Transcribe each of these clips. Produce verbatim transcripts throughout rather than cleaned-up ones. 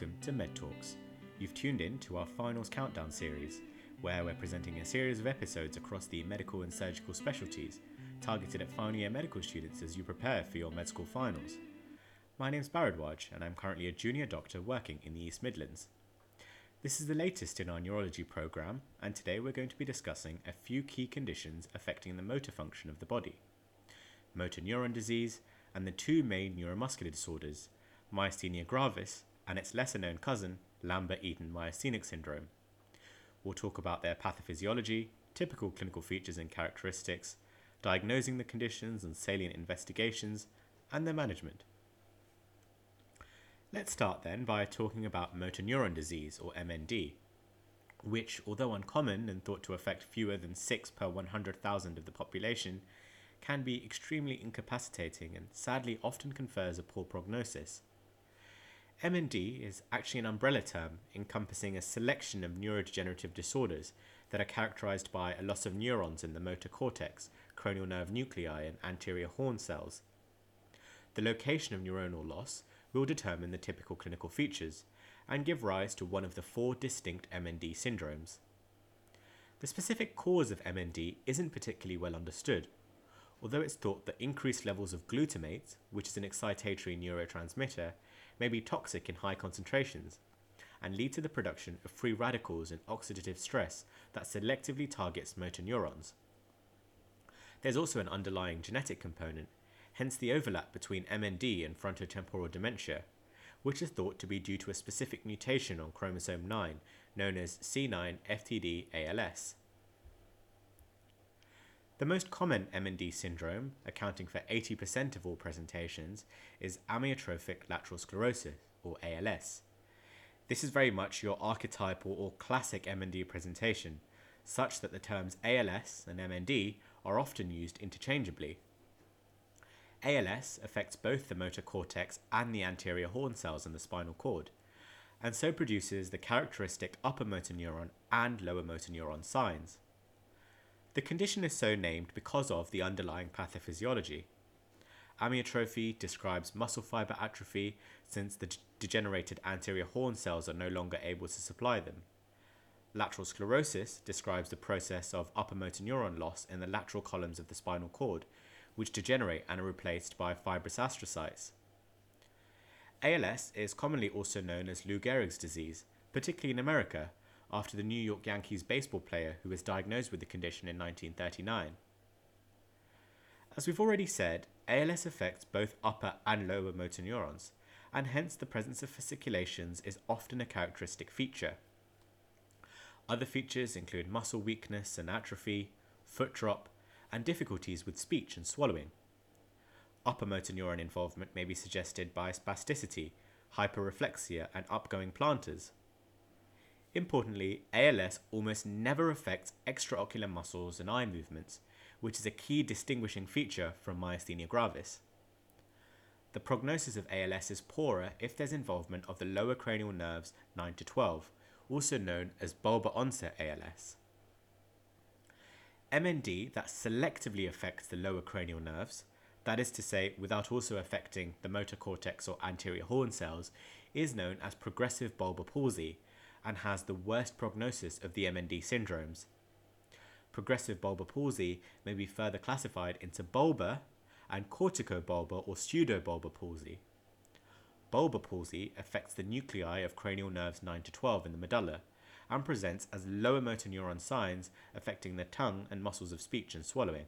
Welcome to Med Talks. You've tuned in to our Finals Countdown series, where we're presenting a series of episodes across the medical and surgical specialties, targeted at final year medical students as you prepare for your med school finals. My name's Baradwaj, and I'm currently a junior doctor working in the East Midlands. This is the latest in our neurology programme, and today we're going to be discussing a few key conditions affecting the motor function of the body, motor neuron disease, and the two main neuromuscular disorders, myasthenia gravis and its lesser-known cousin, Lambert-Eaton myasthenic syndrome. We'll talk about their pathophysiology, typical clinical features and characteristics, diagnosing the conditions and salient investigations, and their management. Let's start then by talking about motor neuron disease, or M N D, which, although uncommon and thought to affect fewer than six per one hundred thousand of the population, can be extremely incapacitating and sadly often confers a poor prognosis. M N D is actually an umbrella term encompassing a selection of neurodegenerative disorders that are characterized by a loss of neurons in the motor cortex, cranial nerve nuclei, and anterior horn cells. The location of neuronal loss will determine the typical clinical features and give rise to one of the four distinct M N D syndromes. The specific cause of M N D isn't particularly well understood, although it's thought that increased levels of glutamate, which is an excitatory neurotransmitter, may be toxic in high concentrations and lead to the production of free radicals and oxidative stress that selectively targets motor neurons. There's also an underlying genetic component, hence the overlap between M N D and frontotemporal dementia, which is thought to be due to a specific mutation on chromosome nine, known as C nine F T D A L S. The most common M N D syndrome, accounting for eighty percent of all presentations, is amyotrophic lateral sclerosis, or A L S. This is very much your archetypal or classic M N D presentation, such that the terms A L S and M N D are often used interchangeably. A L S affects both the motor cortex and the anterior horn cells in the spinal cord, and so produces the characteristic upper motor neuron and lower motor neuron signs. The condition is so named because of the underlying pathophysiology. Amyotrophy describes muscle fiber atrophy since the d- degenerated anterior horn cells are no longer able to supply them. Lateral sclerosis describes the process of upper motor neuron loss in the lateral columns of the spinal cord, which degenerate and are replaced by fibrous astrocytes. A L S is commonly also known as Lou Gehrig's disease, particularly in America, after the New York Yankees baseball player who was diagnosed with the condition in nineteen thirty-nine. As we've already said, A L S affects both upper and lower motor neurons, and hence the presence of fasciculations is often a characteristic feature. Other features include muscle weakness and atrophy, foot drop, and difficulties with speech and swallowing. Upper motor neuron involvement may be suggested by spasticity, hyperreflexia, and upgoing plantars. Importantly, A L S almost never affects extraocular muscles and eye movements, which is a key distinguishing feature from myasthenia gravis. The prognosis of A L S is poorer if there's involvement of the lower cranial nerves nine to twelve, also known as bulbar onset A L S. M N D that selectively affects the lower cranial nerves, that is to say without also affecting the motor cortex or anterior horn cells, is known as progressive bulbar palsy, and has the worst prognosis of the M N D syndromes. Progressive bulbar palsy may be further classified into bulbar and corticobulbar or pseudobulbar palsy. Bulbar palsy affects the nuclei of cranial nerves nine to twelve in the medulla and presents as lower motor neuron signs affecting the tongue and muscles of speech and swallowing.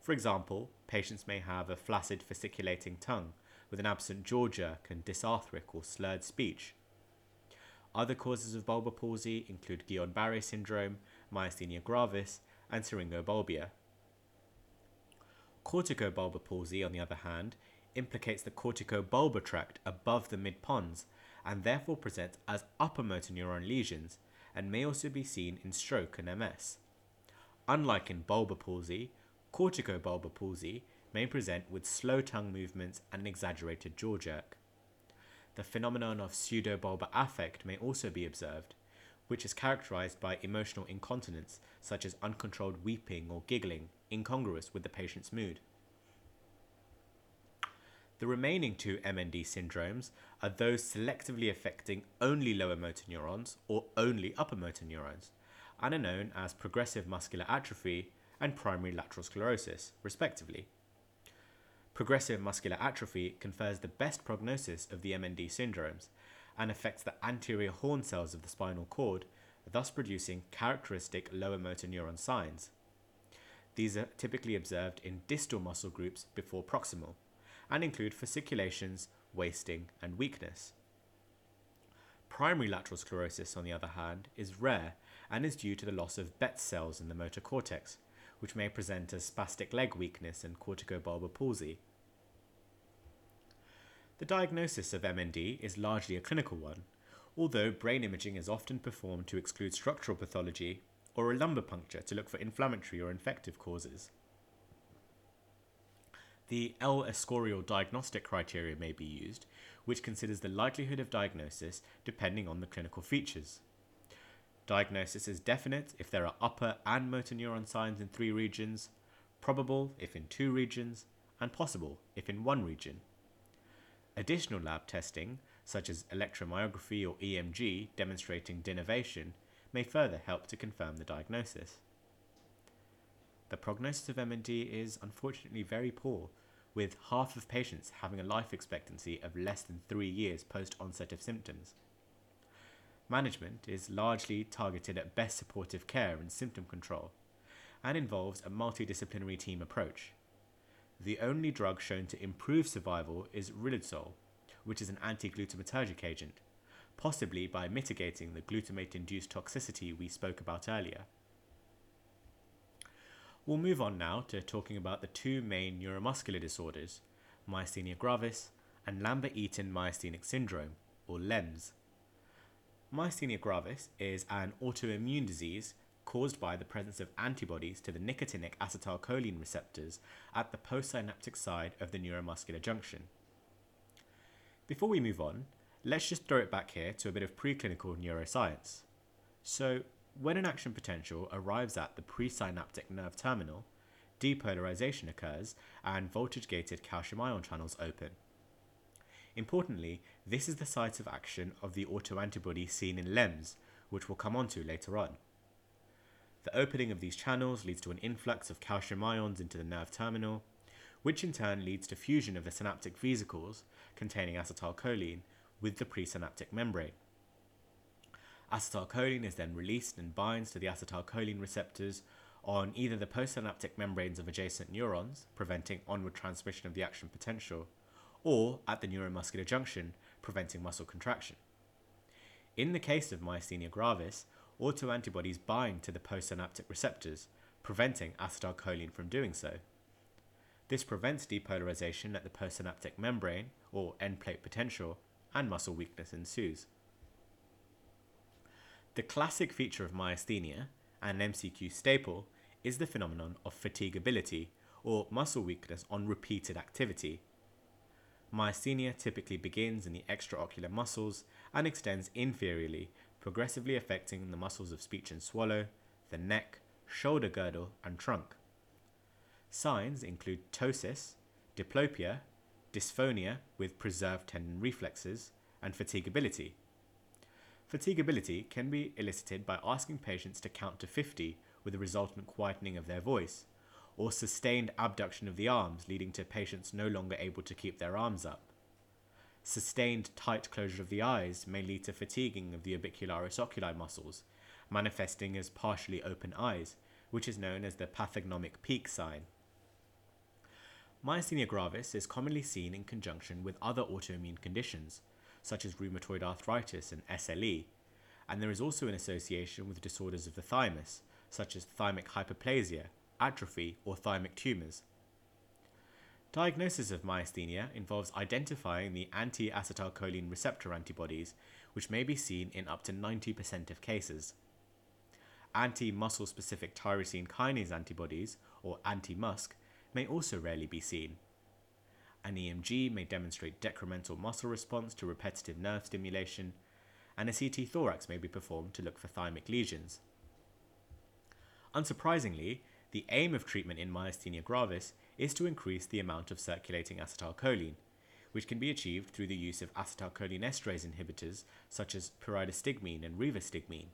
For example, patients may have a flaccid fasciculating tongue with an absent jaw jerk and dysarthric or slurred speech. Other causes of bulbar palsy include Guillain-Barré syndrome, myasthenia gravis, and syringobulbia. Corticobulbar palsy, on the other hand, implicates the corticobulbar tract above the mid-pons and therefore presents as upper motor neuron lesions and may also be seen in stroke and M S. Unlike in bulbar palsy, corticobulbar palsy may present with slow tongue movements and an exaggerated jaw jerk. The phenomenon of pseudobulbar affect may also be observed, which is characterized by emotional incontinence, such as uncontrolled weeping or giggling, incongruous with the patient's mood. The remaining two M N D syndromes are those selectively affecting only lower motor neurons or only upper motor neurons, and are known as progressive muscular atrophy and primary lateral sclerosis, respectively. Progressive muscular atrophy confers the best prognosis of the M N D syndromes and affects the anterior horn cells of the spinal cord, thus producing characteristic lower motor neuron signs. These are typically observed in distal muscle groups before proximal, and include fasciculations, wasting, and weakness. Primary lateral sclerosis, on the other hand, is rare and is due to the loss of Betz cells in the motor cortex, which may present as spastic leg weakness and corticobulbar palsy. The diagnosis of M N D is largely a clinical one, although brain imaging is often performed to exclude structural pathology or a lumbar puncture to look for inflammatory or infective causes. The El Escorial diagnostic criteria may be used, which considers the likelihood of diagnosis depending on the clinical features. Diagnosis is definite if there are upper and motor neuron signs in three regions, probable if in two regions, and possible if in one region. Additional lab testing, such as electromyography or E M G demonstrating denervation, may further help to confirm the diagnosis. The prognosis of M N D is unfortunately very poor, with half of patients having a life expectancy of less than three years post-onset of symptoms. Management is largely targeted at best supportive care and symptom control, and involves a multidisciplinary team approach. The only drug shown to improve survival is riluzole, which is an anti-glutamatergic agent, possibly by mitigating the glutamate-induced toxicity we spoke about earlier. We'll move on now to talking about the two main neuromuscular disorders, myasthenia gravis and Lambert-Eaton myasthenic syndrome, or LEMS. Myasthenia gravis is an autoimmune disease caused by the presence of antibodies to the nicotinic acetylcholine receptors at the postsynaptic side of the neuromuscular junction. Before we move on, let's just throw it back here to a bit of preclinical neuroscience. So, when an action potential arrives at the presynaptic nerve terminal, depolarization occurs and voltage-gated calcium ion channels open. Importantly, this is the site of action of the autoantibody seen in LEMS, which we'll come onto later on. The opening of these channels leads to an influx of calcium ions into the nerve terminal, which in turn leads to fusion of the synaptic vesicles containing acetylcholine with the presynaptic membrane. Acetylcholine is then released and binds to the acetylcholine receptors on either the postsynaptic membranes of adjacent neurons, preventing onward transmission of the action potential, or at the neuromuscular junction, preventing muscle contraction. In the case of myasthenia gravis, autoantibodies bind to the postsynaptic receptors, preventing acetylcholine from doing so. This prevents depolarization at the postsynaptic membrane, or end plate potential, and muscle weakness ensues. The classic feature of myasthenia, an M C Q staple, is the phenomenon of fatigability, or muscle weakness on repeated activity. Myasthenia typically begins in the extraocular muscles and extends inferiorly, progressively affecting the muscles of speech and swallow, the neck, shoulder girdle, and trunk. Signs include ptosis, diplopia, dysphonia with preserved tendon reflexes, and fatigability. Fatigability can be elicited by asking patients to count to fifty with a resultant quietening of their voice, or sustained abduction of the arms leading to patients no longer able to keep their arms up. Sustained tight closure of the eyes may lead to fatiguing of the orbicularis oculi muscles, manifesting as partially open eyes, which is known as the pathognomic peak sign. Myasthenia gravis is commonly seen in conjunction with other autoimmune conditions, such as rheumatoid arthritis and S L E, and there is also an association with disorders of the thymus, such as thymic hyperplasia, atrophy, or thymic tumours. Diagnosis of myasthenia involves identifying the anti-acetylcholine receptor antibodies, which may be seen in up to ninety percent of cases. Anti-muscle-specific tyrosine kinase antibodies, or anti-MuSK, may also rarely be seen. An E M G may demonstrate decremental muscle response to repetitive nerve stimulation, and a C T thorax may be performed to look for thymic lesions. Unsurprisingly, the aim of treatment in myasthenia gravis is to increase the amount of circulating acetylcholine, which can be achieved through the use of acetylcholinesterase inhibitors such as pyridostigmine and rivastigmine.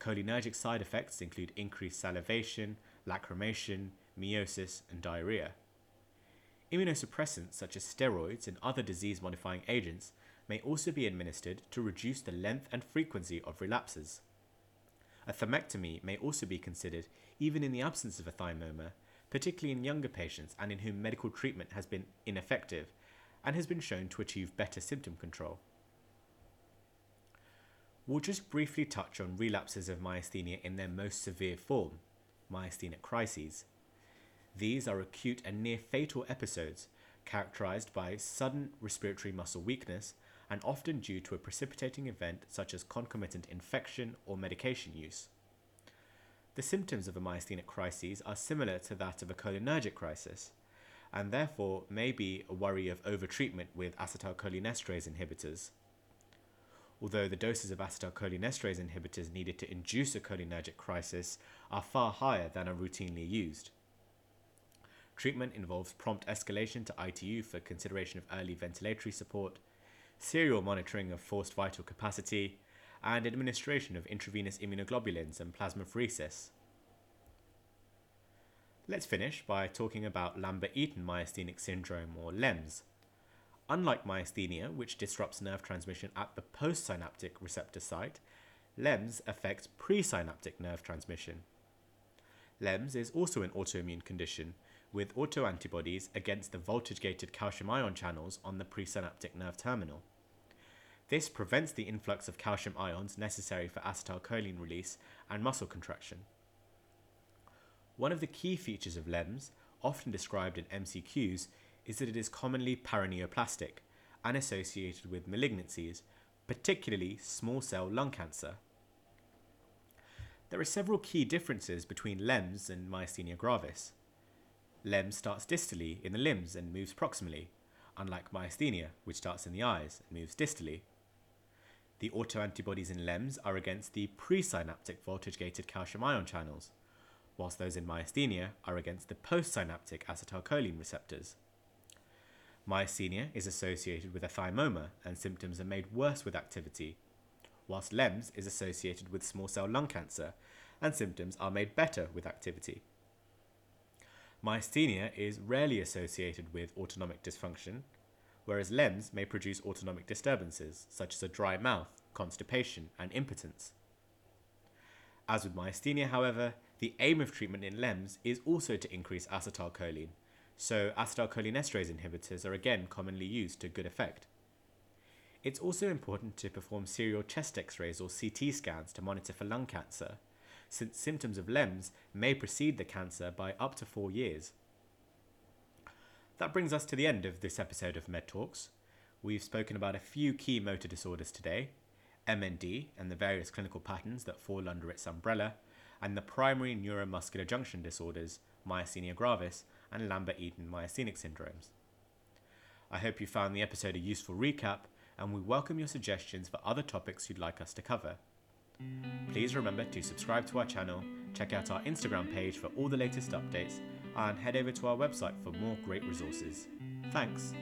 Cholinergic side effects include increased salivation, lacrimation, meiosis, and diarrhea. Immunosuppressants such as steroids and other disease-modifying agents may also be administered to reduce the length and frequency of relapses. A thymectomy may also be considered even in the absence of a thymoma, particularly in younger patients and in whom medical treatment has been ineffective and has been shown to achieve better symptom control. We'll just briefly touch on relapses of myasthenia in their most severe form, myasthenic crises. These are acute and near-fatal episodes characterized by sudden respiratory muscle weakness and often due to a precipitating event such as concomitant infection or medication use. The symptoms of a myasthenic crisis are similar to that of a cholinergic crisis, and therefore may be a worry of overtreatment with acetylcholinesterase inhibitors. Although the doses of acetylcholinesterase inhibitors needed to induce a cholinergic crisis are far higher than are routinely used. Treatment involves prompt escalation to I T U for consideration of early ventilatory support, serial monitoring of forced vital capacity, and administration of intravenous immunoglobulins and plasmapheresis. Let's finish by talking about Lambert-Eaton myasthenic syndrome, or LEMS. Unlike myasthenia, which disrupts nerve transmission at the postsynaptic receptor site, LEMS affects presynaptic nerve transmission. LEMS is also an autoimmune condition, with autoantibodies against the voltage-gated calcium ion channels on the presynaptic nerve terminal. This prevents the influx of calcium ions necessary for acetylcholine release and muscle contraction. One of the key features of LEMS, often described in M C Qs, is that it is commonly paraneoplastic and associated with malignancies, particularly small cell lung cancer. There are several key differences between LEMS and myasthenia gravis. LEMS starts distally in the limbs and moves proximally, unlike myasthenia, which starts in the eyes and moves distally. The autoantibodies in LEMS are against the presynaptic voltage-gated calcium ion channels, whilst those in myasthenia are against the postsynaptic acetylcholine receptors. Myasthenia is associated with a thymoma, and symptoms are made worse with activity, whilst LEMS is associated with small cell lung cancer, and symptoms are made better with activity. Myasthenia is rarely associated with autonomic dysfunction, whereas LEMS may produce autonomic disturbances, such as a dry mouth, constipation, and impotence. As with myasthenia, however, the aim of treatment in LEMS is also to increase acetylcholine, so acetylcholinesterase inhibitors are again commonly used to good effect. It's also important to perform serial chest x-rays or C T scans to monitor for lung cancer, since symptoms of LEMS may precede the cancer by up to four years. That brings us to the end of this episode of Med Talks. We've spoken about a few key motor disorders today, M N D and the various clinical patterns that fall under its umbrella, and the primary neuromuscular junction disorders, myasthenia gravis, and Lambert-Eaton myasthenic syndromes. I hope you found the episode a useful recap, and we welcome your suggestions for other topics you'd like us to cover. Please remember to subscribe to our channel, check out our Instagram page for all the latest updates, and head over to our website for more great resources. Thanks!